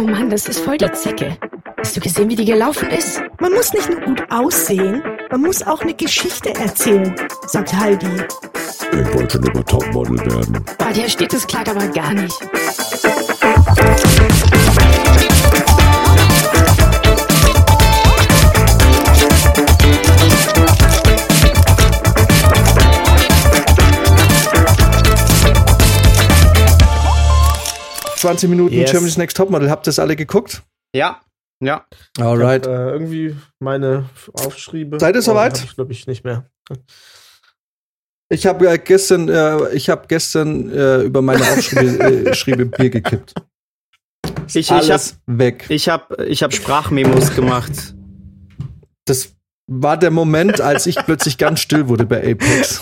Oh Mann, das ist voll die Zecke. Hast du gesehen, wie die gelaufen ist? Man muss nicht nur gut aussehen, man muss auch eine Geschichte erzählen, sagt Heidi. Ich wollte schon immer Topmodel werden. Bei dir steht das Kleid aber gar nicht. Yes. Germany's Next Topmodel. Habt ihr das alle geguckt? Ja. Ja. Alright. Ich hab, irgendwie meine Aufschriebe. Seid ihr soweit? Ich glaube, ich nicht mehr. Ich habe gestern über meine Aufschriebe Bier gekippt. Ich hab weg. Ich hab Sprachmemos gemacht. Das war der Moment, als ich plötzlich ganz still wurde bei Apex,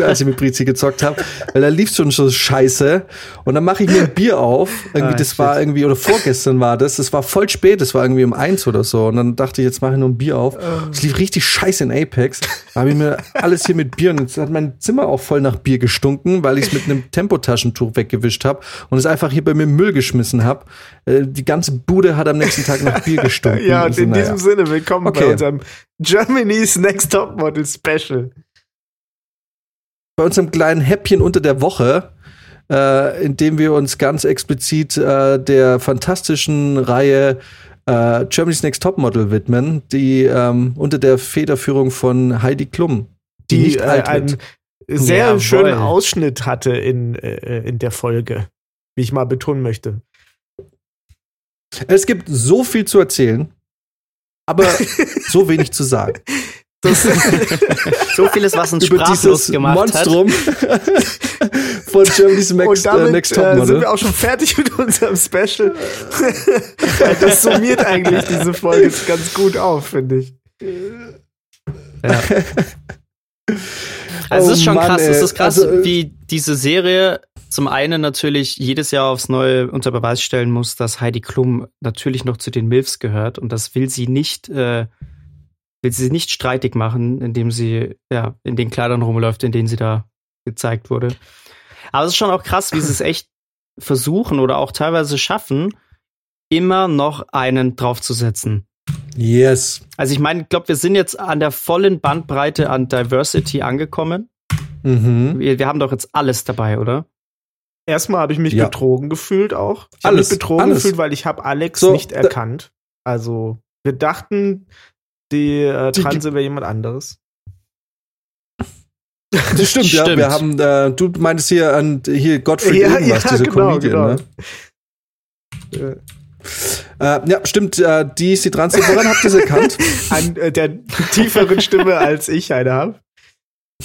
als ich mit Brizi gezockt habe, weil da lief schon so Scheiße und dann mache ich mir ein Bier auf, irgendwie das war irgendwie oder vorgestern war das war voll spät, das war irgendwie um 1 oder so und dann dachte ich, jetzt mache ich nur ein Bier auf. Es lief richtig Scheiße in Apex, da habe ich mir alles hier mit Bier und jetzt hat mein Zimmer auch voll nach Bier gestunken, weil ich es mit einem Tempotaschentuch weggewischt habe und es einfach hier bei mir Müll geschmissen habe. Die ganze Bude hat am nächsten Tag nach Bier gestunken. Ja, und in diesem Sinne, willkommen bei unserem Germany's Next Topmodel Special. Bei unserem kleinen Häppchen unter der Woche, in dem wir uns ganz explizit der fantastischen Reihe Germany's Next Topmodel widmen, die unter der Federführung von Heidi Klum, die nicht alt wird, einen sehr schönen Ausschnitt hatte in der Folge, wie ich mal betonen möchte. Es gibt so viel zu erzählen, aber so wenig zu sagen. Das so vieles, was uns sprachlos gemacht Monstrum hat. Von Germany's Next Topmodel. Und damit sind wir auch schon fertig mit unserem Special. Das summiert eigentlich diese Folge ganz gut auf, finde ich. Ja. Also es ist schon krass. Es ist krass, wie diese Serie zum einen natürlich jedes Jahr aufs Neue unter Beweis stellen muss, dass Heidi Klum natürlich noch zu den MILFs gehört. Und das will sie nicht streitig machen, indem sie ja in den Kleidern rumläuft, in denen sie da gezeigt wurde. Aber es ist schon auch krass, wie sie es echt versuchen oder auch teilweise schaffen, immer noch einen draufzusetzen. Yes. Also ich meine, ich glaube, wir sind jetzt an der vollen Bandbreite an Diversity angekommen. Mhm. Wir haben doch jetzt alles dabei, oder? Erstmal habe ich mich betrogen gefühlt auch. Ich habe mich betrogen gefühlt, weil ich habe Alex nicht erkannt. Also wir dachten, die Transe wäre jemand anderes. Das stimmt, ja. Wir haben, du meintest hier Gottfried irgendwas, diese Comedian, genau. Ne? Ja, stimmt, die ist die Transe. Woran habt ihr sie erkannt? An der tieferen Stimme, als ich eine habe.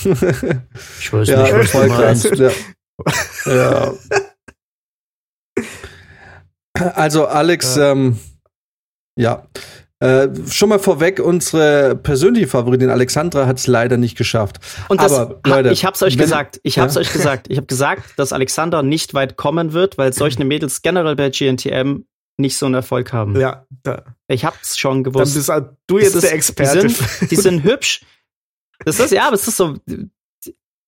Ich weiß nicht, was voll krass. Ja. Also Alex, schon mal vorweg, unsere persönliche Favoritin Alexandra hat es leider nicht geschafft. Und das, aber Leute, ich hab's euch gesagt. Ich habe gesagt, dass Alexandra nicht weit kommen wird, weil solche Mädels generell bei GNTM nicht so einen Erfolg haben. Ja, ich hab's schon gewusst. Dann bist halt du jetzt der Experte. Die sind hübsch. Das ist aber es ist so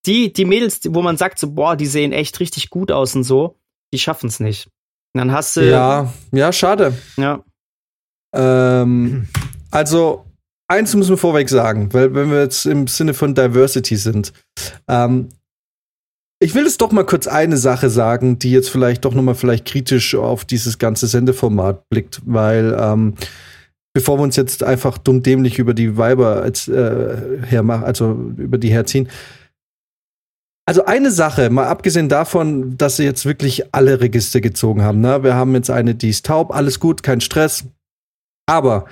die Mädels, wo man sagt so, boah, die sehen echt richtig gut aus und so, die schaffen's nicht. Und dann hast du schade. Ja. Also, eins müssen wir vorweg sagen, weil wenn wir jetzt im Sinne von Diversity sind. Ich will jetzt doch mal kurz eine Sache sagen, die jetzt vielleicht doch nochmal kritisch auf dieses ganze Sendeformat blickt, weil bevor wir uns jetzt einfach dumm dämlich über die Weiber herziehen. Also eine Sache, mal abgesehen davon, dass sie jetzt wirklich alle Register gezogen haben. Ne? Wir haben jetzt eine, die ist taub, alles gut, kein Stress. Aber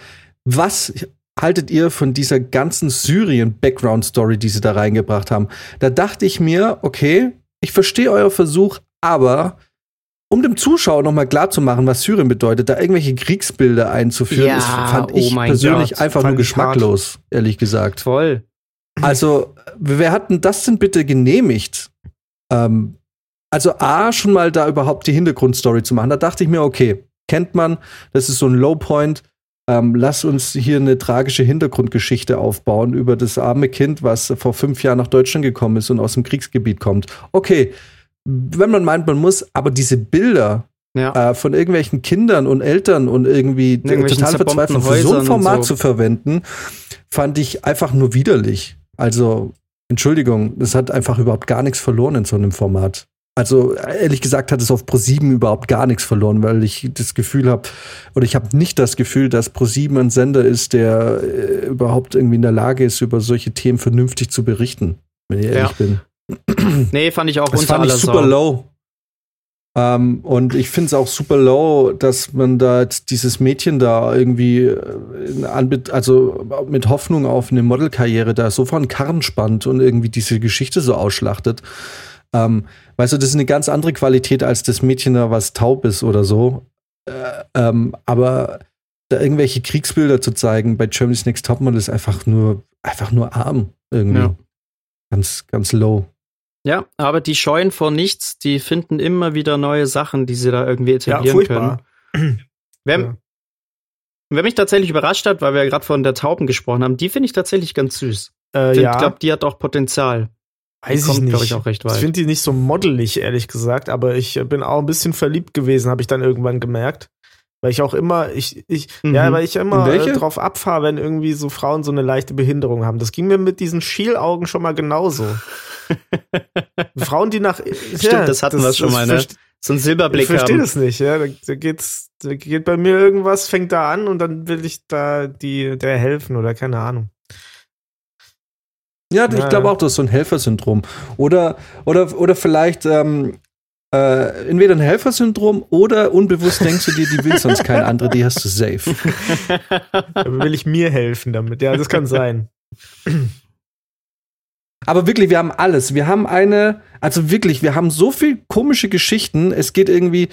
was haltet ihr von dieser ganzen Syrien-Background-Story, die sie da reingebracht haben? Da dachte ich mir, okay, ich verstehe euer Versuch, aber um dem Zuschauer nochmal klarzumachen, was Syrien bedeutet, da irgendwelche Kriegsbilder einzuführen, fand ich persönlich einfach nur geschmacklos, ehrlich gesagt. Voll. Also, wer hat denn das denn bitte genehmigt? Also A, schon mal da überhaupt die Hintergrundstory zu machen. Da dachte ich mir, okay, kennt man, das ist so ein Low-Point. Lass uns hier eine tragische Hintergrundgeschichte aufbauen über das arme Kind, was vor 5 Jahren nach Deutschland gekommen ist und aus dem Kriegsgebiet kommt. Okay, wenn man meint, man muss, aber diese Bilder, Ja. Von irgendwelchen Kindern und Eltern und irgendwie total verzweifelt, für so ein Format zu verwenden, fand ich einfach nur widerlich. Also, Entschuldigung, das hat einfach überhaupt gar nichts verloren in so einem Format. Also, ehrlich gesagt, hat es auf ProSieben überhaupt gar nichts verloren, weil ich das Gefühl habe, oder ich habe nicht das Gefühl, dass ProSieben ein Sender ist, der überhaupt irgendwie in der Lage ist, über solche Themen vernünftig zu berichten, wenn ich ehrlich bin. Nee, fand ich auch das unter aller Sau. Super low. Und ich finde es auch super low, dass man da jetzt dieses Mädchen da irgendwie mit Hoffnung auf eine Modelkarriere da so von Karren spannt und irgendwie diese Geschichte so ausschlachtet. Weißt du, das ist eine ganz andere Qualität als das Mädchen da, was taub ist oder so. Aber da irgendwelche Kriegsbilder zu zeigen bei Germany's Next Topmodel ist einfach nur arm irgendwie. Ja. Ganz, ganz low. Ja, aber die scheuen vor nichts, die finden immer wieder neue Sachen, die sie da irgendwie etablieren können. Wer mich tatsächlich überrascht hat, weil wir ja gerade von der Tauben gesprochen haben, die finde ich tatsächlich ganz süß. Ich glaube, die hat auch Potenzial. Weiß ich nicht. Glaube ich auch recht weit. Ich finde die nicht so modelig, ehrlich gesagt, aber ich bin auch ein bisschen verliebt gewesen, habe ich dann irgendwann gemerkt. Weil ich auch immer, drauf abfahre, wenn irgendwie so Frauen so eine leichte Behinderung haben. Das ging mir mit diesen Schielaugen schon mal genauso. Frauen, die nach... Stimmt, ja, das hatten wir schon mal, ne? So ein Silberblick haben. Ich verstehe das nicht, ja. Da geht bei mir irgendwas, fängt da an und dann will ich da der helfen oder keine Ahnung. Ja, ich glaube auch, das ist so ein Helfersyndrom. Oder vielleicht... entweder ein Helfersyndrom oder unbewusst denkst du dir, die will sonst keine andere, die hast du safe. Aber will ich mir helfen damit? Ja, das kann sein. Aber wirklich, wir haben alles. Wir haben wir haben so viel komische Geschichten. Es geht irgendwie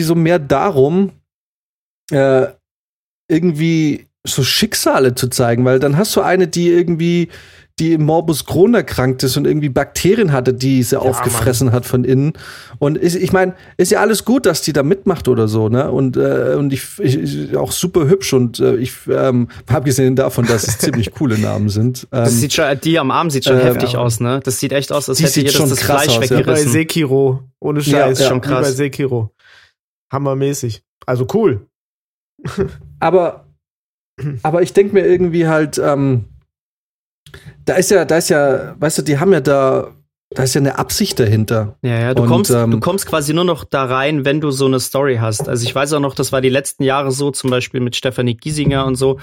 so mehr darum, irgendwie so Schicksale zu zeigen, weil dann hast du eine, die im Morbus Crohn erkrankt ist und irgendwie Bakterien hatte, die sie aufgefressen hat von innen. Und ich meine, ist ja alles gut, dass die da mitmacht oder so, ne? Und ich auch super hübsch und ich abgesehen davon, dass es ziemlich coole Namen sind. Das sieht schon, die am Arm sieht schon heftig aus, ne? Das sieht echt aus, als hätte ihr das Fleisch weggerissen. Bei Sekiro, ohne Scheiß, ist schon krass. Wie bei Sekiro. Hammermäßig. Also cool. Aber ich denke mir irgendwie halt, da ist ja, weißt du, die haben ja da ist ja eine Absicht dahinter. Ja, du kommst quasi nur noch da rein, wenn du so eine Story hast. Also ich weiß auch noch, das war die letzten Jahre so, zum Beispiel mit Stefanie Giesinger und so.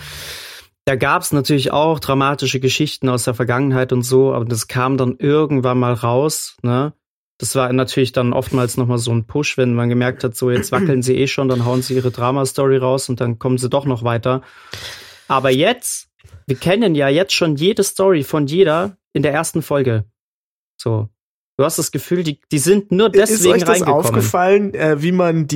Da gab es natürlich auch dramatische Geschichten aus der Vergangenheit und so, aber das kam dann irgendwann mal raus, ne? Das war natürlich dann oftmals nochmal so ein Push, wenn man gemerkt hat, so jetzt wackeln sie eh schon, dann hauen sie ihre Drama-Story raus und dann kommen sie doch noch weiter. Aber jetzt, wir kennen ja jetzt schon jede Story von jeder in der ersten Folge. So. Du hast das Gefühl, die sind nur deswegen reingekommen. Ist euch das aufgefallen,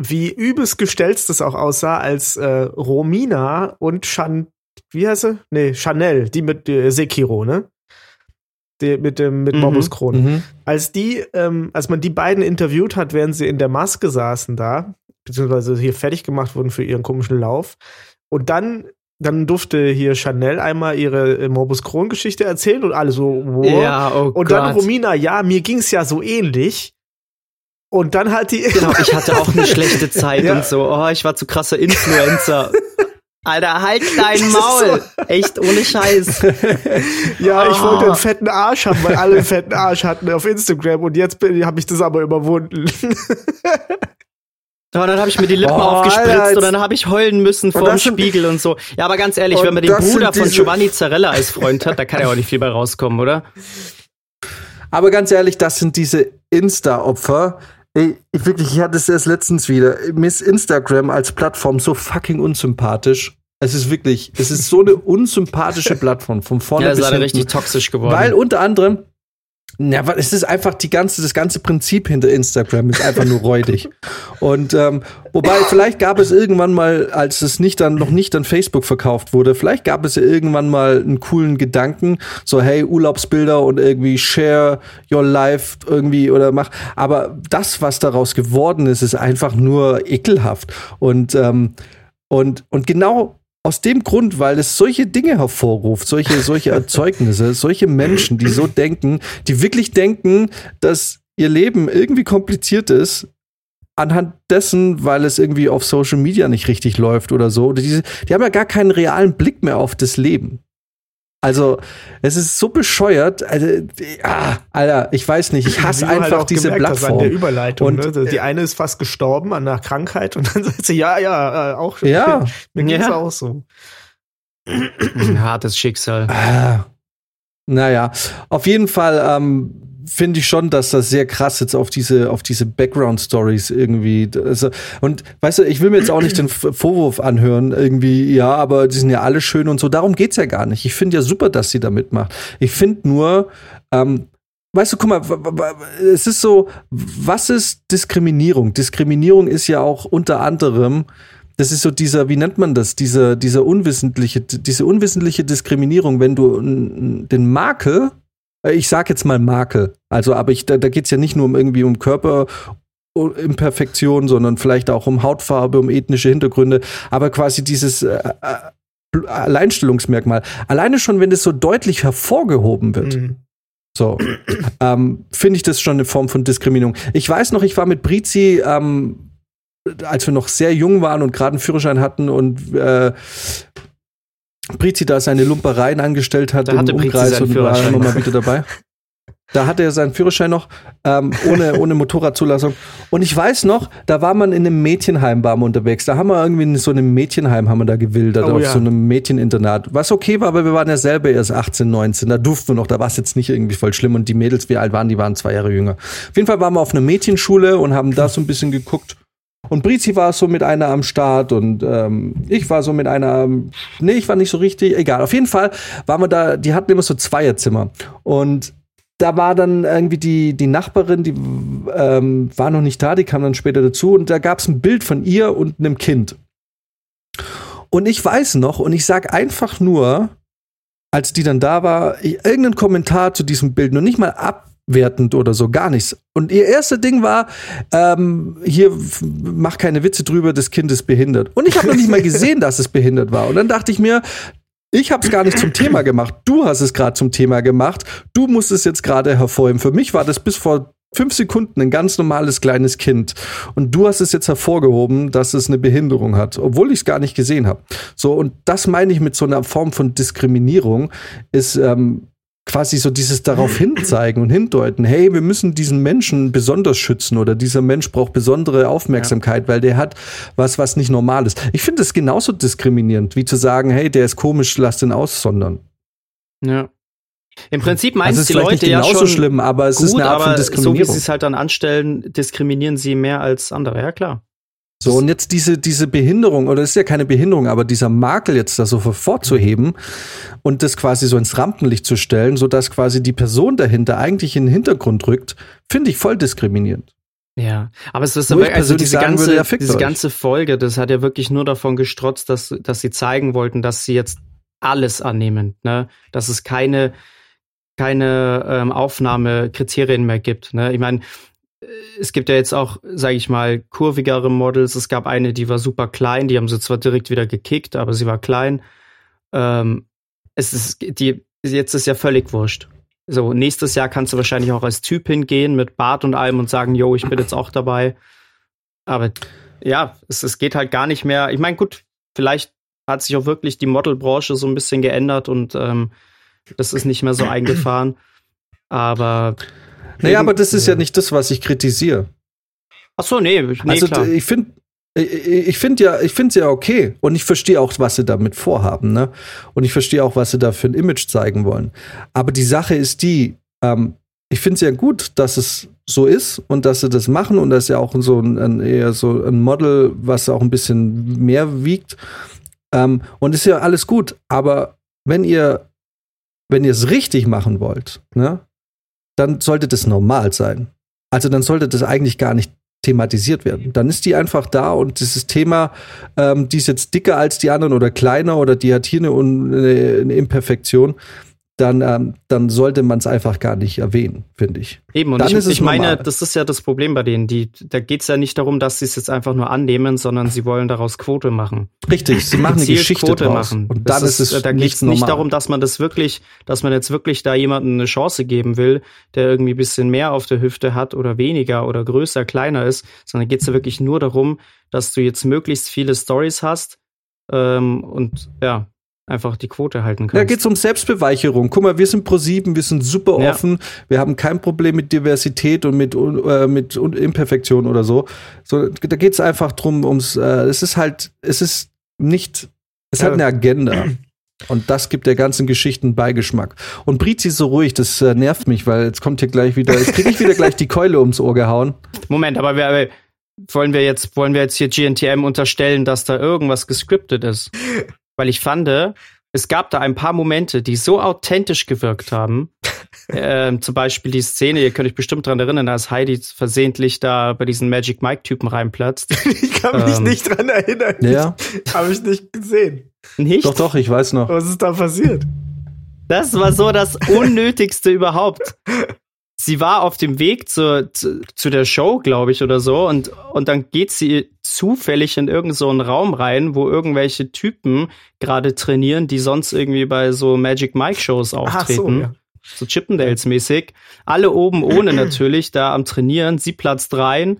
wie übelst gestelzt das auch aussah, als Romina und Chanel, die mit Sekiro, ne? Mit Morbus Crohn. Mhm. Als man die beiden interviewt hat, während sie in der Maske saßen da, beziehungsweise hier fertig gemacht wurden für ihren komischen Lauf. Und dann durfte hier Chanel einmal ihre Morbus Crohn Geschichte erzählen und alle so, wow. Ja, oh und Gott. Dann Romina, ja, mir ging's ja so ähnlich. Und dann halt die... Genau, ich hatte auch eine schlechte Zeit und so. Oh, ich war zu krasser Influencer. Alter, halt dein Maul. So. Echt, ohne Scheiß. Ja, ich wollte einen fetten Arsch haben, weil alle einen fetten Arsch hatten auf Instagram. Und jetzt habe ich das aber überwunden. Ja, und dann habe ich mir die Lippen aufgespritzt Alter, und dann habe ich heulen müssen vor dem Spiegel und so. Ja, aber ganz ehrlich, wenn man den Bruder von Giovanni Zarella als Freund hat, da kann ja auch nicht viel bei rauskommen, oder? Aber ganz ehrlich, das sind diese Insta-Opfer. Ey, ich hatte es erst letztens wieder. Mir ist Instagram als Plattform so fucking unsympathisch. Es ist so eine unsympathische Plattform. Von vorne bis hinten. Ja, es ist richtig toxisch geworden. Weil unter anderem, es ist einfach das ganze Prinzip hinter Instagram ist einfach nur räudig. Und wobei, vielleicht gab es irgendwann mal, als es noch nicht an Facebook verkauft wurde, vielleicht gab es ja irgendwann mal einen coolen Gedanken, so hey, Urlaubsbilder und irgendwie share your life irgendwie oder mach. Aber das, was daraus geworden ist, ist einfach nur ekelhaft. Und genau aus dem Grund, weil es solche Dinge hervorruft, solche Erzeugnisse, solche Menschen, die so denken, die wirklich denken, dass ihr Leben irgendwie kompliziert ist, anhand dessen, weil es irgendwie auf Social Media nicht richtig läuft oder so. Die haben ja gar keinen realen Blick mehr auf das Leben. Also, es ist so bescheuert. Also, Alter, ich weiß nicht. Ich hasse einfach halt diese Plattform. An der Überleitung. Und, ne? Die eine ist fast gestorben an einer Krankheit und dann sagt sie, auch schon. Ja, mir geht's auch so. Ein hartes Schicksal. Naja, auf jeden Fall finde ich schon, dass das sehr krass jetzt auf diese Background-Stories irgendwie. Also, und weißt du, ich will mir jetzt auch nicht den Vorwurf anhören, irgendwie, ja, aber die sind ja alle schön und so. Darum geht's ja gar nicht. Ich finde ja super, dass sie da mitmacht. Ich finde nur, weißt du, guck mal, es ist so, was ist Diskriminierung? Diskriminierung ist ja auch unter anderem, das ist so dieser, wie nennt man das, diese unwissentliche Diskriminierung, wenn du den Makel, ich sag jetzt mal Makel, also aber da geht's ja nicht nur um Körperimperfektion, sondern vielleicht auch um Hautfarbe, um ethnische Hintergründe, aber quasi dieses Alleinstellungsmerkmal. Alleine schon, wenn das so deutlich hervorgehoben wird. Mhm. So, finde ich das schon eine Form von Diskriminierung. Ich weiß noch, ich war mit Brizi, als wir noch sehr jung waren und gerade einen Führerschein hatten und Brizi da seine Lumpereien angestellt hat im Umkreis und war immer mal wieder dabei. Da hatte er seinen Führerschein noch, ohne Motorradzulassung. Und ich weiß noch, da war man in einem Mädchenheim unterwegs. Da haben wir irgendwie in so einem Mädchenheim gewildert, so einem Mädcheninternat. Was okay war, aber wir waren ja selber erst 18, 19. Da durften wir noch, da war es jetzt nicht irgendwie voll schlimm. Und die Mädels, wie alt waren, die waren 2 Jahre jünger. Auf jeden Fall waren wir auf einer Mädchenschule und haben da so ein bisschen geguckt. Und Brizi war so mit einer am Start und ich war so mit einer, ich war nicht so richtig, egal. Auf jeden Fall waren wir da, die hatten immer so Zweierzimmer. Und da war dann irgendwie die Nachbarin, die war noch nicht da, die kam dann später dazu. Und da gab es ein Bild von ihr und einem Kind. Und ich weiß noch, und ich sag einfach nur, als die dann da war, irgendeinen Kommentar zu diesem Bild, nur nicht mal abwertend oder so, gar nichts. Und ihr erstes Ding war, hier, mach keine Witze drüber, das Kind ist behindert. Und ich habe noch nicht mal gesehen, dass es behindert war. Und dann dachte ich mir, ich habe es gar nicht zum Thema gemacht. Du hast es gerade zum Thema gemacht. Du musst es jetzt gerade hervorheben. Für mich war das bis vor 5 Sekunden ein ganz normales kleines Kind. Und du hast es jetzt hervorgehoben, dass es eine Behinderung hat, obwohl ich es gar nicht gesehen habe. So, und das meine ich mit so einer Form von Diskriminierung, ist quasi so dieses darauf hinzeigen und hindeuten, hey, wir müssen diesen Menschen besonders schützen oder dieser Mensch braucht besondere Aufmerksamkeit, weil der hat was nicht normal ist. Ich finde das genauso diskriminierend, wie zu sagen, hey, der ist komisch, lass den aussondern. Ja. Im Prinzip meinen die Leute ja schon genauso schlimm, aber es ist eine Art von Diskriminierung. So wie sie es halt dann anstellen, diskriminieren sie mehr als andere. Ja, klar. So, und jetzt diese Behinderung, oder es ist ja keine Behinderung, aber dieser Makel jetzt da so vorzuheben und das quasi so ins Rampenlicht zu stellen, sodass quasi die Person dahinter eigentlich in den Hintergrund rückt, finde ich voll diskriminierend. Ja, aber es ist aber, also diese ganze Folge, das hat ja wirklich nur davon gestrotzt, dass sie zeigen wollten, dass sie jetzt alles annehmen, ne? Dass es keine Aufnahmekriterien mehr gibt, ne? Ich meine, es gibt ja jetzt auch, sage ich mal, kurvigere Models. Es gab eine, die war super klein. Die haben sie zwar direkt wieder gekickt, aber sie war klein. Jetzt ist ja völlig wurscht. So, nächstes Jahr kannst du wahrscheinlich auch als Typ hingehen mit Bart und allem und sagen, yo, ich bin jetzt auch dabei. Aber ja, es geht halt gar nicht mehr. Ich meine, gut, vielleicht hat sich auch wirklich die Modelbranche so ein bisschen geändert und das ist nicht mehr so eingefahren. Aber naja, aber das ist ja nicht das, was ich kritisiere. Ach so, nee, also, klar. Ich find's ja okay. Und ich verstehe auch, was sie damit vorhaben, ne? Und ich verstehe auch, was sie da für ein Image zeigen wollen. Aber die Sache ist die, ich find's ja gut, dass es so ist und dass sie das machen und dass ja auch so eher so ein Model, was auch ein bisschen mehr wiegt. Und ist ja alles gut. Aber wenn ihr es richtig machen wollt, ne? Dann sollte das normal sein. Also dann sollte das eigentlich gar nicht thematisiert werden. Dann ist die einfach da und dieses Thema, die ist jetzt dicker als die anderen oder kleiner oder die hat hier eine Imperfektion, dann sollte man es einfach gar nicht erwähnen, finde ich. Eben, und ich meine, das ist ja das Problem bei denen. Da geht es ja nicht darum, dass sie es jetzt einfach nur annehmen, sondern sie wollen daraus Quote machen. Richtig, sie machen eine Geschichte Quote draus. Machen. Und dann ist es da geht's nicht darum, dass man jetzt wirklich da jemandem eine Chance geben will, der irgendwie ein bisschen mehr auf der Hüfte hat oder weniger oder größer, kleiner ist, sondern geht es ja wirklich nur darum, dass du jetzt möglichst viele Storys hast und ja, einfach die Quote halten kannst. Da geht es um Selbstbeweicherung. Guck mal, wir sind ProSieben, wir sind super offen, wir haben kein Problem mit Diversität und mit Imperfektion oder so. So, da geht es einfach drum, es hat eine Agenda. Und das gibt der ganzen Geschichte einen Beigeschmack. Und Brizi ist so ruhig, das nervt mich, weil jetzt kommt hier gleich wieder, jetzt kriege ich wieder gleich die Keule ums Ohr gehauen. Moment, aber wollen wir jetzt hier GNTM unterstellen, dass da irgendwas gescriptet ist? Weil ich fand, es gab da ein paar Momente, die so authentisch gewirkt haben. Zum Beispiel die Szene, ihr könnt euch bestimmt dran erinnern, als Heidi versehentlich da bei diesen Magic Mike-Typen reinplatzt. Ich kann mich nicht dran erinnern. Ja. Habe ich nicht gesehen. Nicht? Doch, ich weiß noch. Was ist da passiert? Das war so das Unnötigste überhaupt. Sie war auf dem Weg zu der Show, glaube ich, oder so. Und dann geht sie zufällig in irgend so einen Raum rein, wo irgendwelche Typen gerade trainieren, die sonst irgendwie bei so Magic Mike Shows auftreten. So, ja. So Chippendales-mäßig. Alle oben ohne natürlich, da am Trainieren. Sie platzt rein.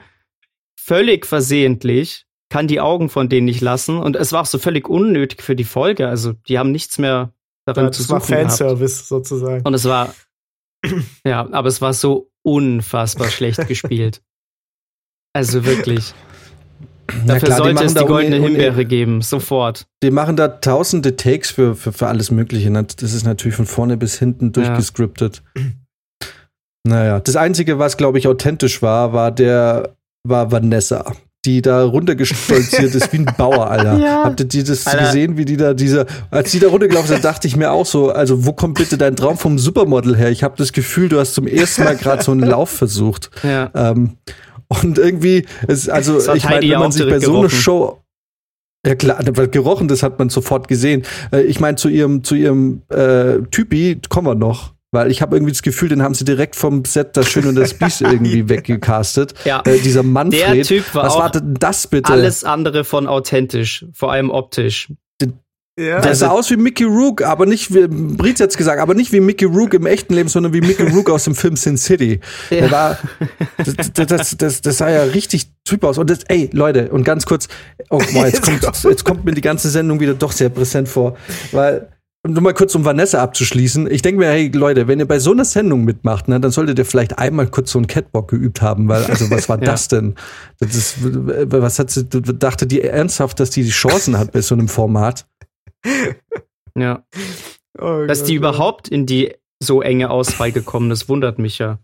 Völlig versehentlich. Kann die Augen von denen nicht lassen. Und es war auch so völlig unnötig für die Folge. Also die haben nichts mehr darin zu suchen. Das war Fanservice sozusagen. Und es war... Ja, aber es war so unfassbar schlecht gespielt. Also wirklich. Dafür sollte es die goldene Himbeere geben, sofort. Die machen da tausende Takes für alles Mögliche. Das ist natürlich von vorne bis hinten durchgescriptet. Ja. Naja, das Einzige, was, glaube ich, authentisch war Vanessa, die da runtergestolziert ist wie ein Bauer, Alter. Ja. Habt ihr das gesehen, wie die da als die da runtergelaufen ist, dachte ich mir auch so, also wo kommt bitte dein Traum vom Supermodel her? Ich habe das Gefühl, du hast zum ersten Mal gerade so einen Lauf versucht. Ja. Und irgendwie, ich meine, wenn man sich bei so einer Show... Ja klar, gerochen, das hat man sofort gesehen. Ich meine, zu ihrem Typi kommen wir noch. Weil ich habe irgendwie das Gefühl, den haben sie direkt vom Set Das Schöne und das Biest irgendwie weggecastet. Ja. Dieser Manfred. Der Typ war was war denn das bitte? Alles andere von authentisch, vor allem optisch. Der sah aus wie Mickey Rourke, aber nicht wie, Briz hat's gesagt, aber nicht wie Mickey Rourke im echten Leben, sondern wie Mickey Rourke aus dem Film Sin City. Ja. Der war, das sah ja richtig Typ aus. Und Leute, und ganz kurz, oh, boah, jetzt kommt mir die ganze Sendung wieder doch sehr präsent vor, weil... Und nur mal kurz, um Vanessa abzuschließen. Ich denke mir, hey Leute, wenn ihr bei so einer Sendung mitmacht, ne, dann solltet ihr vielleicht einmal kurz so einen Catwalk geübt haben, weil, also was war das denn? Dachte die ernsthaft, dass die Chancen hat bei so einem Format? Ja. Oh, dass die überhaupt in die so enge Auswahl gekommen ist, wundert mich ja.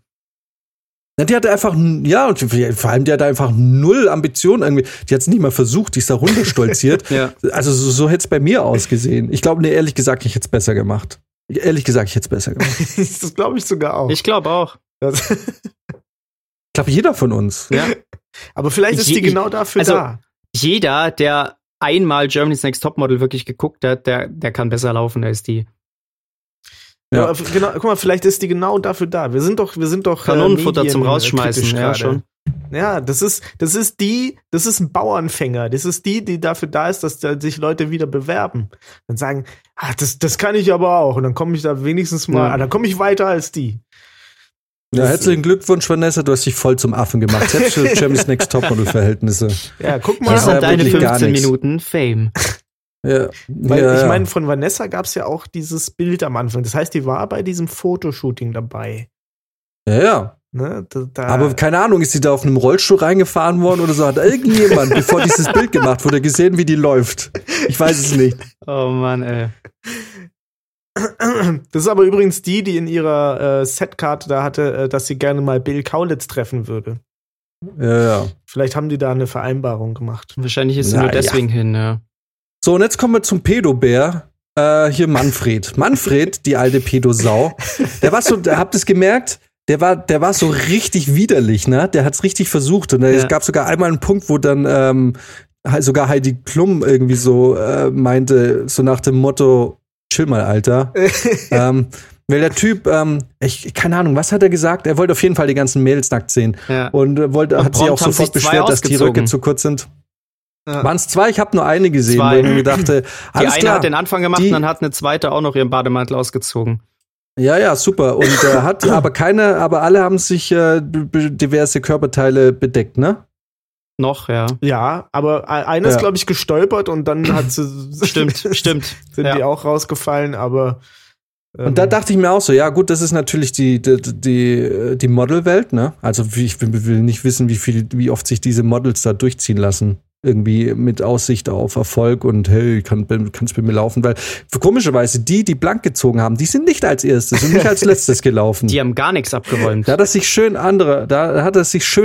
Die hatte einfach, ja, vor allem die hatte einfach null Ambitionen irgendwie. Die hat es nicht mal versucht, die ist da runterstolziert. Ja. Also so hätte es bei mir ausgesehen. Ich glaube, Ehrlich gesagt, ich hätte es besser gemacht. Das glaube ich sogar auch. Ich glaube auch. Ich glaube, jeder von uns. Ja. Aber vielleicht ist die genau dafür da. Jeder, der einmal Germany's Next Topmodel wirklich geguckt hat, der kann besser laufen als die. Ja. Genau, guck mal, vielleicht ist die genau dafür da. Wir sind doch Kanonenfutter zum Rausschmeißen, ja schon. Ja, das ist ein Bauernfänger. Das ist die dafür da ist, dass da sich Leute wieder bewerben. Dann sagen, das kann ich aber auch. Und dann komme ich da wenigstens mal, dann komme ich weiter als die. Ja, herzlichen Glückwunsch, Vanessa, du hast dich voll zum Affen gemacht. Selbst für Germany's Next Topmodel-Verhältnisse. Ja, guck mal. Das sind deine 15 Minuten Fame. Ja. Weil ich meine, von Vanessa gab es ja auch dieses Bild am Anfang. Das heißt, die war bei diesem Fotoshooting dabei. Ja. Ne? Aber keine Ahnung, ist sie da auf einem Rollstuhl reingefahren worden oder so? Hat irgendjemand, bevor dieses Bild gemacht wurde, gesehen, wie die läuft? Ich weiß es nicht. Oh Mann, ey. Das ist aber übrigens die in ihrer Setkarte da hatte, dass sie gerne mal Bill Kaulitz treffen würde. Ja. Vielleicht haben die da eine Vereinbarung gemacht. Wahrscheinlich ist sie nur deswegen hin, ja. So, und jetzt kommen wir zum Pedobär. Hier Manfred. Manfred, die alte Pedosau. Der war so, habt ihr es gemerkt? Der war so richtig widerlich, ne? Der hat's richtig versucht. Und es gab sogar einmal einen Punkt, wo dann sogar Heidi Klum irgendwie so meinte, so nach dem Motto, chill mal, Alter. Weil der Typ, keine Ahnung, was hat er gesagt? Er wollte auf jeden Fall die ganzen Mädels nackt sehen. Ja. Und hat sich auch sofort beschwert, dass die Röcke zu kurz sind. Ja. Waren es zwei? Ich habe nur eine gesehen. Wo ich mir dachte, alles die eine klar, hat den Anfang gemacht und dann hat eine zweite auch noch ihren Bademantel ausgezogen. Ja, super. Und hat aber alle haben sich diverse Körperteile bedeckt, ne? Noch, ja. Ja, aber eine ist, glaube ich, gestolpert und dann hat sie. Stimmt. Sind die auch rausgefallen, aber. Und da dachte ich mir auch so, ja gut, das ist natürlich die Modelwelt, ne? Also ich will nicht wissen, wie oft sich diese Models da durchziehen lassen. Irgendwie mit Aussicht auf Erfolg und hey, kann's bei mir laufen, weil komischerweise die blank gezogen haben, die sind nicht als erstes und nicht als letztes gelaufen. Die haben gar nichts abgeräumt. Da hat er sich schön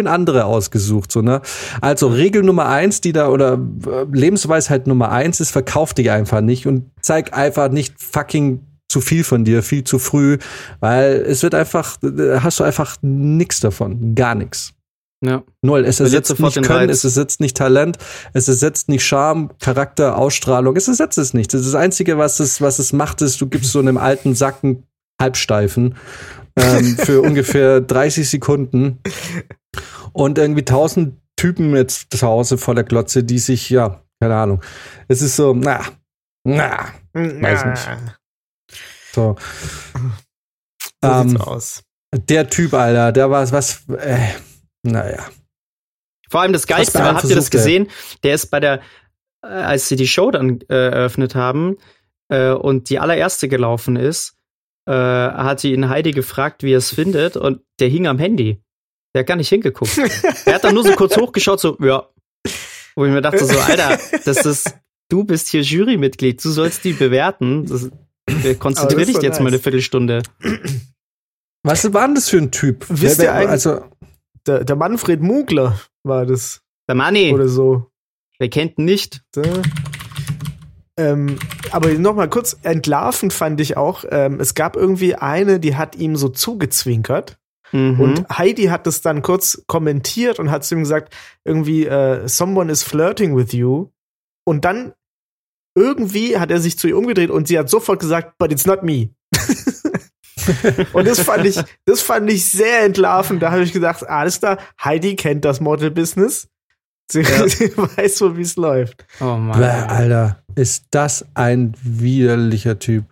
andere ausgesucht, so, ne? Also Regel Nummer 1, Lebensweisheit Nummer 1 ist, verkauf dich einfach nicht und zeig einfach nicht fucking zu viel von dir, viel zu früh, weil hast du einfach nichts davon, gar nichts. Ja. Null. Es ersetzt nicht Können, es ersetzt nicht Talent, es ersetzt nicht Charme, Charakter, Ausstrahlung, es ersetzt es nicht. Das ist das Einzige, was es macht, ist, du gibst so einem alten Sacken Halbsteifen für ungefähr 30 Sekunden und irgendwie 1000 Typen jetzt zu Hause voller Glotze, die sich, ja, keine Ahnung. Es ist so, weiß nicht. So sieht's aus. Der Typ, Alter, der war naja. Vor allem das Geilste, habt ihr das gesehen? Der ist als sie die Show dann eröffnet haben und die allererste gelaufen ist, hat sie ihn Heidi gefragt, wie er es findet und der hing am Handy. Der hat gar nicht hingeguckt. Er hat dann nur so kurz hochgeschaut, so, ja. Wo ich mir dachte so, Alter, du bist hier Jurymitglied, du sollst die bewerten. Konzentrier dich jetzt mal eine Viertelstunde. Was war denn das für ein Typ? Wisst ihr eigentlich? Also der Manfred Mugler war das. Der Manni. Oder so. Wer kennt ihn nicht? Aber nochmal kurz, entlarvend fand ich auch, es gab irgendwie eine, die hat ihm so zugezwinkert. Mhm. Und Heidi hat das dann kurz kommentiert und hat zu ihm gesagt, irgendwie, someone is flirting with you. Und dann irgendwie hat er sich zu ihr umgedreht und sie hat sofort gesagt, but it's not me. Und das fand ich sehr entlarvend. Da habe ich gedacht, alles klar, Heidi kennt das Model-Business. Sie weiß so, wie es läuft. Oh Mann. Alter, ist das ein widerlicher Typ.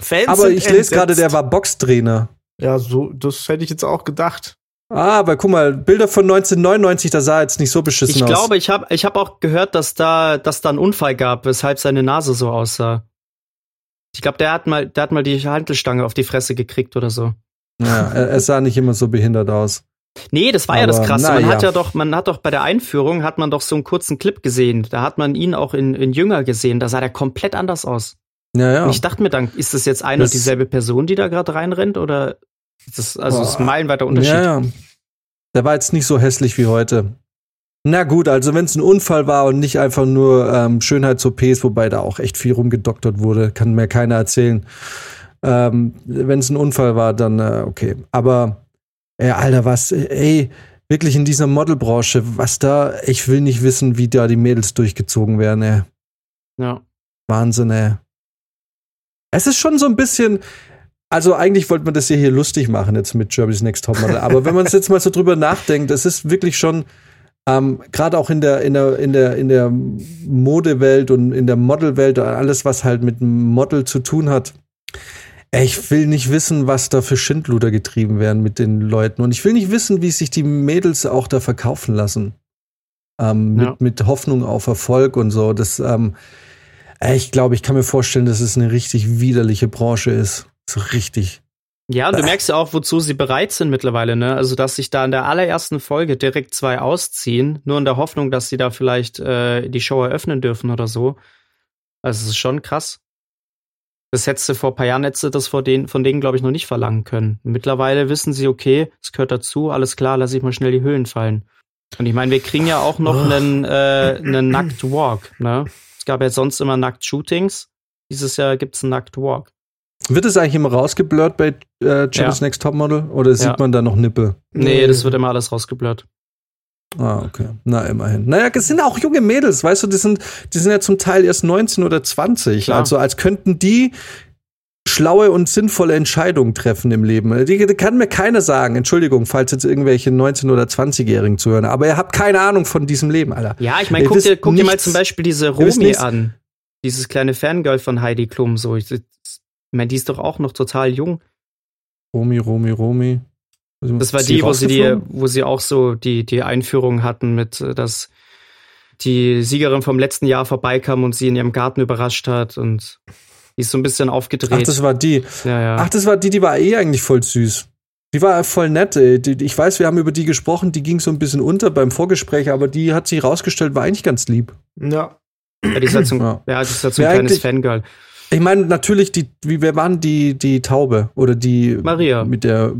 Fans aber ich lese gerade, der war Boxtrainer. Ja, so, das hätte ich jetzt auch gedacht. Aber guck mal, Bilder von 1999, da sah jetzt nicht so beschissen aus. Ich glaube, ich hab auch gehört, dass da einen Unfall gab, weshalb seine Nase so aussah. Ich glaube, der hat mal die Hantelstange auf die Fresse gekriegt oder so. Ja, es sah nicht immer so behindert aus. Nee, das war ja das Krasse. Man hat doch bei der Einführung, hat man doch so einen kurzen Clip gesehen. Da hat man ihn auch in Jünger gesehen. Da sah der komplett anders aus. Ja. Und ich dachte mir dann, ist das jetzt eine und dieselbe Person, die da gerade reinrennt? Oder ist das, ist ein meilenweiter Unterschied? Ja. Der war jetzt nicht so hässlich wie heute. Na gut, also wenn es ein Unfall war und nicht einfach nur Schönheits-OPs, wobei da auch echt viel rumgedoktert wurde, kann mir keiner erzählen. Wenn es ein Unfall war, dann okay. Aber, Alter, wirklich in dieser Modelbranche, ich will nicht wissen, wie da die Mädels durchgezogen werden, ey. Ja. Wahnsinn, ey. Es ist schon so ein bisschen. Also eigentlich wollte man das ja hier lustig machen jetzt mit Germany's Next Topmodel, aber wenn man es jetzt mal so drüber nachdenkt, es ist wirklich schon. Gerade auch in der Modewelt und in der Modelwelt, alles, was halt mit Model zu tun hat. Ich will nicht wissen, was da für Schindluder getrieben werden mit den Leuten. Und ich will nicht wissen, wie sich die Mädels auch da verkaufen lassen. Mit Hoffnung auf Erfolg und so. Das, ich glaube, ich kann mir vorstellen, dass es eine richtig widerliche Branche ist. So richtig. Ja, und du merkst ja auch, wozu sie bereit sind mittlerweile, ne? Also, dass sich da in der allerersten Folge direkt zwei ausziehen, nur in der Hoffnung, dass sie da vielleicht die Show eröffnen dürfen oder so. Also, es ist schon krass. Das hättest du vor ein paar Jahren, von denen, glaube ich, noch nicht verlangen können. Mittlerweile wissen sie, okay, es gehört dazu, alles klar, lass ich mal schnell die Höhlen fallen. Und ich meine, wir kriegen ja auch noch einen Nackt-Walk, ne? Es gab ja sonst immer Nackt-Shootings. Dieses Jahr gibt's einen Nackt-Walk. Wird es eigentlich immer rausgeblurrt bei Germany's Next Topmodel? Oder sieht man da noch Nippel? Nee, das wird immer alles rausgeblurrt. Ah, okay. Na, immerhin. Naja, das sind auch junge Mädels, weißt du, die sind ja zum Teil erst 19 oder 20. Klar. Also als könnten die schlaue und sinnvolle Entscheidungen treffen im Leben. Die kann mir keiner sagen. Entschuldigung, falls jetzt irgendwelche 19- oder 20-Jährigen zuhören. Aber ihr habt keine Ahnung von diesem Leben, Alter. Ja, ich meine, guck dir mal zum Beispiel diese Romy an. Dieses kleine Fangirl von Heidi Klum. So. Ich meine, die ist doch auch noch total jung. Romy. Das war die, wo sie auch so die Einführung hatten mit, dass die Siegerin vom letzten Jahr vorbeikam und sie in ihrem Garten überrascht hat und die ist so ein bisschen aufgedreht. Ach, das war die. Ja. Ach, das war die war eigentlich voll süß. Die war voll nett, ey. Ich weiß, wir haben über die gesprochen, die ging so ein bisschen unter beim Vorgespräch, aber die hat sich rausgestellt, war eigentlich ganz lieb. Ja. Ja, die ist halt so ein kleines Fangirl. Ich meine, natürlich, wer waren die Taube? Oder die Maria. Mit der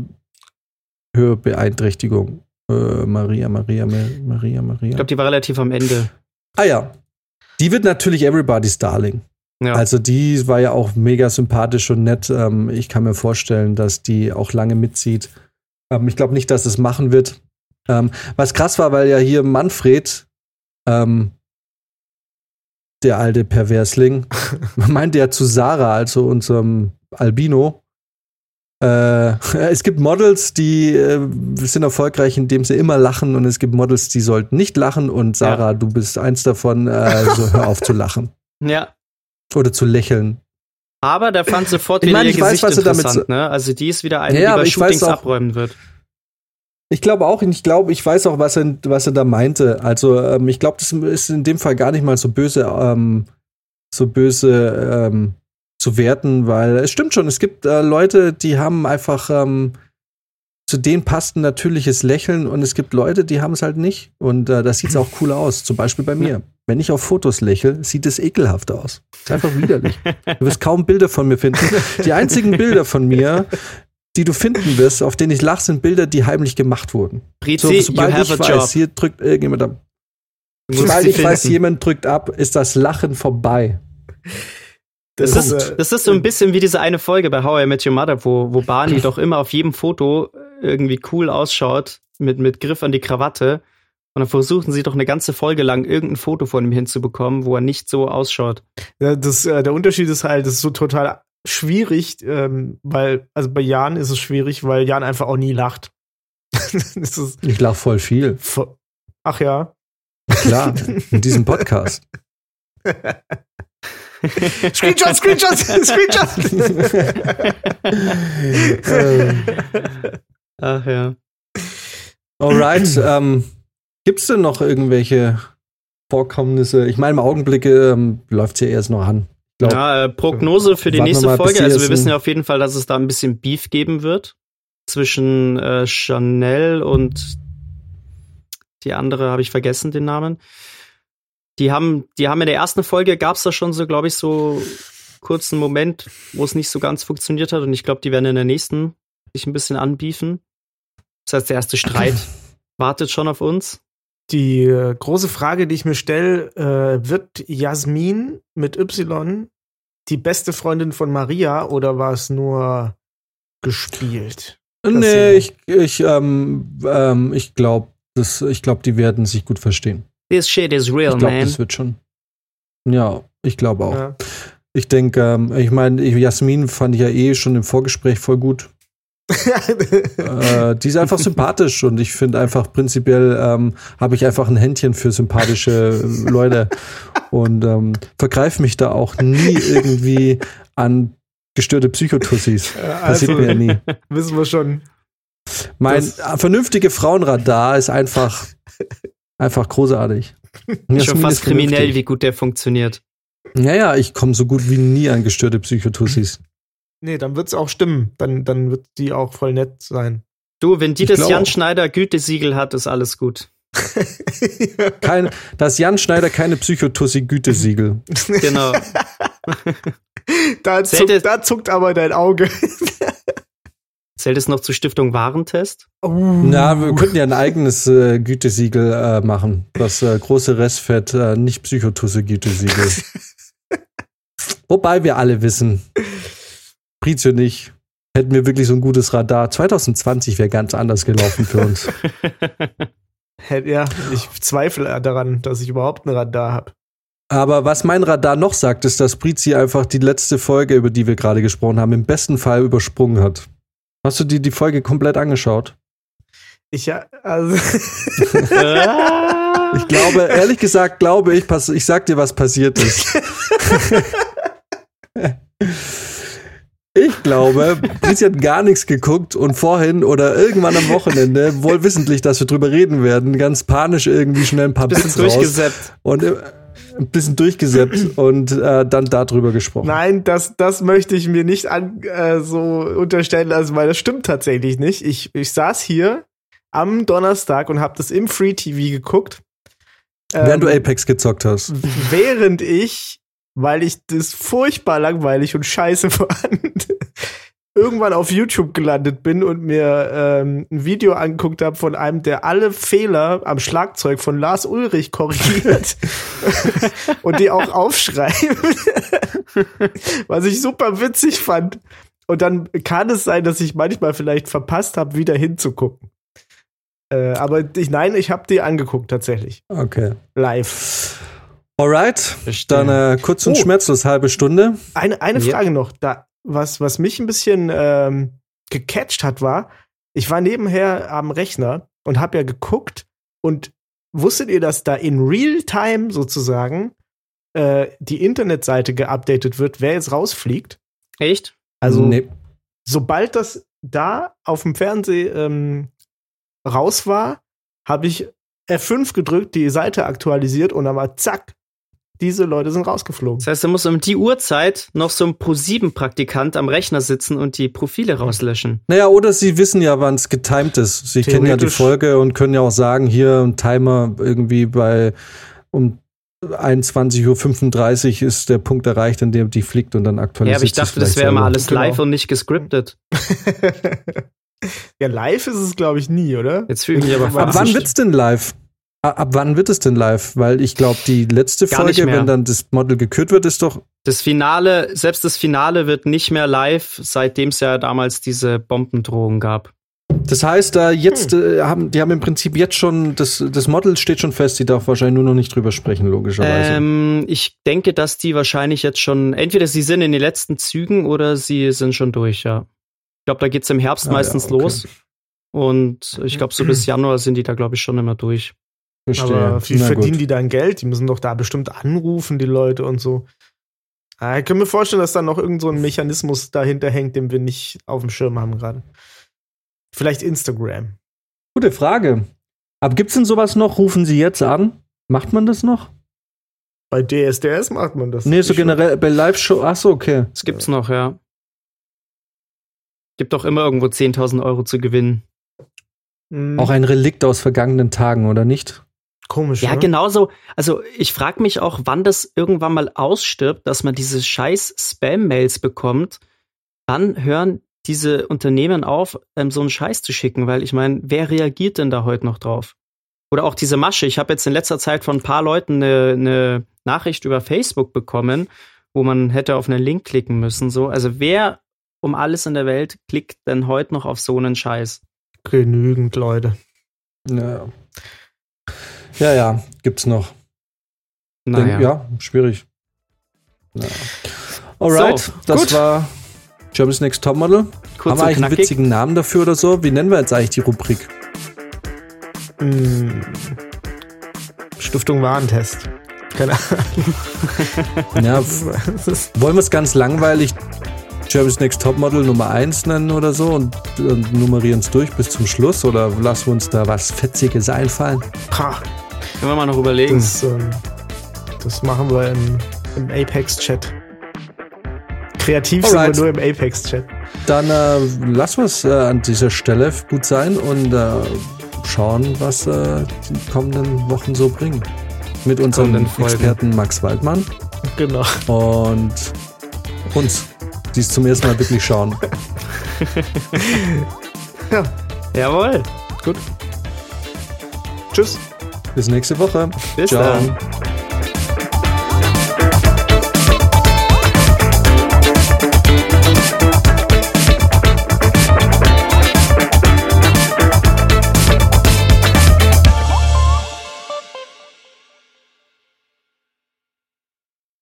Hörbeeinträchtigung. Maria. Ich glaube, die war relativ am Ende. Ah ja. Die wird natürlich Everybody's Darling. Ja. Also die war ja auch mega sympathisch und nett. Ich kann mir vorstellen, dass die auch lange mitzieht. Ich glaube nicht, dass es machen wird. Was krass war, weil ja hier Manfred, der alte Perversling, meinte ja zu Sarah, also unserem Albino, es gibt Models, die sind erfolgreich, indem sie immer lachen, und es gibt Models, die sollten nicht lachen, und Sarah, ja, du bist eins davon, so hör auf zu lachen. Ja. Oder zu lächeln. Aber da fand sofort wieder ihr Gesicht interessant, ne? Also die ist wieder eine, die bei Shootings abräumen wird. Ich glaube auch, ich weiß auch, was er da meinte. Also ich glaube, das ist in dem Fall gar nicht mal so böse zu werten, weil es stimmt schon, es gibt Leute, die haben einfach zu denen passt ein natürliches Lächeln, und es gibt Leute, die haben es halt nicht, und das sieht auch cool aus, zum Beispiel bei mir. Ja. Wenn ich auf Fotos lächle, sieht es ekelhaft aus. Ist einfach widerlich. Du wirst kaum Bilder von mir finden. Die einzigen Bilder von mir, die du finden wirst, auf denen ich lache, sind Bilder, die heimlich gemacht wurden. Brizi, sobald ich weiß, hier drückt irgendjemand ab. Sobald ich weiß, jemand drückt ab, ist das Lachen vorbei. Das ist so ein bisschen wie diese eine Folge bei How I Met Your Mother, wo Barney doch immer auf jedem Foto irgendwie cool ausschaut, mit Griff an die Krawatte. Und dann versuchen sie doch eine ganze Folge lang irgendein Foto von ihm hinzubekommen, wo er nicht so ausschaut. Ja, der Unterschied ist halt, das ist so total schwierig, weil, also bei Jan ist es schwierig, weil Jan einfach auch nie lacht. Ich lach voll viel. Ach ja. Klar, in diesem Podcast. Screenshot! Ach ja. Alright, gibt's denn noch irgendwelche Vorkommnisse? Ich meine, im Augenblick läuft's ja erst noch an. Prognose für die nächste Folge. Also wir wissen ja auf jeden Fall, dass es da ein bisschen Beef geben wird zwischen Chanel und die andere, habe ich vergessen den Namen. Die haben in der ersten Folge, gab's da schon so, glaube ich, so kurzen Moment, wo es nicht so ganz funktioniert hat. Und ich glaube, die werden in der nächsten sich ein bisschen anbiefen. Das heißt, der erste Streit wartet schon auf uns. Die große Frage, die ich mir stelle, wird Jasmin mit Y die beste Freundin von Maria, oder war es nur gespielt? Nee, ich glaube, die werden sich gut verstehen. This shit is real, man. Ich glaube, das wird schon. Ja, ich glaube auch. Ja. Ich denke, ich meine, Jasmin fand ich ja eh schon im Vorgespräch voll gut. Die ist einfach sympathisch, und ich finde einfach prinzipiell habe ich einfach ein Händchen für sympathische Leute und vergreife mich da auch nie irgendwie an gestörte Psychotussis. Passiert mir ja nie. Wissen wir schon. Mein vernünftige Frauenradar ist einfach großartig. Schon fast kriminell, wie gut der funktioniert. Naja, ich komme so gut wie nie an gestörte Psychotussis. Nee, dann wird's auch stimmen. Dann wird die auch voll nett sein. Du, wenn die das Jan Schneider Gütesiegel hat, ist alles gut. Das Jan Schneider keine Psychotussi Gütesiegel. Genau. Da zuckt aber dein Auge. Zählt es noch zur Stiftung Warentest? Na, wir könnten ja ein eigenes Gütesiegel machen. Das große Restfett, nicht Psychotusse-Gütesiegel. Wobei wir alle wissen, Brizi und ich, hätten wir wirklich so ein gutes Radar. 2020 wäre ganz anders gelaufen für uns. Ja, ich zweifle daran, dass ich überhaupt ein Radar habe. Aber was mein Radar noch sagt, ist, dass Brizi einfach die letzte Folge, über die wir gerade gesprochen haben, im besten Fall übersprungen hat. Hast du dir die Folge komplett angeschaut? Ich glaube, ehrlich gesagt, ich sag dir, was passiert ist. Ich glaube, Brizi hat gar nichts geguckt und vorhin oder irgendwann am Wochenende, wohl wissentlich, dass wir drüber reden werden, ganz panisch irgendwie schnell ein paar Bits raus. Und ein bisschen durchgesäppt und dann darüber gesprochen. Nein, das möchte ich mir nicht so unterstellen lassen, weil das stimmt tatsächlich nicht. Ich saß hier am Donnerstag und habe das im Free-TV geguckt. Während du Apex gezockt hast. Während ich, weil ich das furchtbar langweilig und scheiße fand, irgendwann auf YouTube gelandet bin und mir ein Video angeguckt habe von einem, der alle Fehler am Schlagzeug von Lars Ulrich korrigiert und die auch aufschreibt, was ich super witzig fand. Und dann kann es sein, dass ich manchmal vielleicht verpasst habe, wieder hinzugucken. Aber ich habe die angeguckt tatsächlich. Okay. Live. Alright, dann kurz und schmerzlos, halbe Stunde. Eine Frage noch, da was mich ein bisschen gecatcht hat, war, ich war nebenher am Rechner und habe ja geguckt, und wusstet ihr, dass da in Real-Time sozusagen die Internetseite geupdatet wird, wer jetzt rausfliegt? Echt? Also sobald das da auf dem Fernseher raus war, habe ich F5 gedrückt, die Seite aktualisiert und dann war zack, diese Leute sind rausgeflogen. Das heißt, da muss um die Uhrzeit noch so ein ProSieben-Praktikant am Rechner sitzen und die Profile rauslöschen. Naja, oder sie wissen ja, wann es getimed ist. Sie kennen ja die Folge und können ja auch sagen, hier ein Timer irgendwie bei um 21.35 Uhr ist der Punkt erreicht, an dem die fliegt, und dann aktualisiert. Ja, aber ich dachte, das wäre immer alles live und nicht gescriptet. Ja, live ist es, glaube ich, nie, oder? Jetzt fühle ich mich aber fast. Ab wann wird es denn live? Weil ich glaube, die letzte Folge, wenn dann das Model gekürt wird, ist doch... das Finale wird nicht mehr live, seitdem es ja damals diese Bombendrohung gab. Das heißt, da jetzt haben im Prinzip jetzt schon, das Model steht schon fest, die darf wahrscheinlich nur noch nicht drüber sprechen, logischerweise. Ich denke, dass die wahrscheinlich jetzt schon, entweder sie sind in den letzten Zügen oder sie sind schon durch, ja. Ich glaube, da geht's im Herbst meistens los. Und ich glaube, so bis Januar sind die da, glaube ich, schon immer durch. Verstehe. Aber wie verdienen die dann Geld? Die müssen doch da bestimmt anrufen, die Leute und so. Ich kann mir vorstellen, dass da noch irgend so ein Mechanismus dahinter hängt, den wir nicht auf dem Schirm haben gerade. Vielleicht Instagram. Gute Frage. Aber gibt's denn sowas noch? Rufen Sie jetzt an? Macht man das noch? Bei DSDS macht man das. Nee, so generell bei Live-Show. Achso, okay. Das gibt's noch, ja. Gibt doch immer irgendwo 10.000 € zu gewinnen. Auch ein Relikt aus vergangenen Tagen, oder nicht? Komisch, ja, ne? Genauso. Also ich frage mich auch, wann das irgendwann mal ausstirbt, dass man diese scheiß Spam-Mails bekommt. Wann hören diese Unternehmen auf, so einen Scheiß zu schicken? Weil ich meine, wer reagiert denn da heute noch drauf? Oder auch diese Masche. Ich habe jetzt in letzter Zeit von ein paar Leuten eine Nachricht über Facebook bekommen, wo man hätte auf einen Link klicken müssen. So. Also wer... um alles in der Welt klickt denn heute noch auf so einen Scheiß? Genügend Leute. Ja. Ja, gibt's noch. Naja. Ja, schwierig. Naja. Alright, so, das war Germany's Next Topmodel. Kurz haben wir eigentlich einen witzigen Namen dafür oder so? Wie nennen wir jetzt eigentlich die Rubrik? Stiftung Warentest. Keine Ahnung. Ja, wollen wir es ganz langweilig Germany's Next Topmodel Nummer 1 nennen oder so und nummerieren es durch bis zum Schluss, oder lassen wir uns da was Fetziges einfallen? Ha. Können wir mal noch überlegen. Das machen wir im Apex-Chat. Kreativ Alright. Sind wir nur im Apex-Chat. Dann lassen wir es an dieser Stelle gut sein und schauen, was die kommenden Wochen so bringen. Mit unserem Experten Max Waldmann. Genau. Und uns. Die es zum ersten Mal wirklich schauen. Ja. Jawohl. Gut. Tschüss. Bis nächste Woche. Bis dann.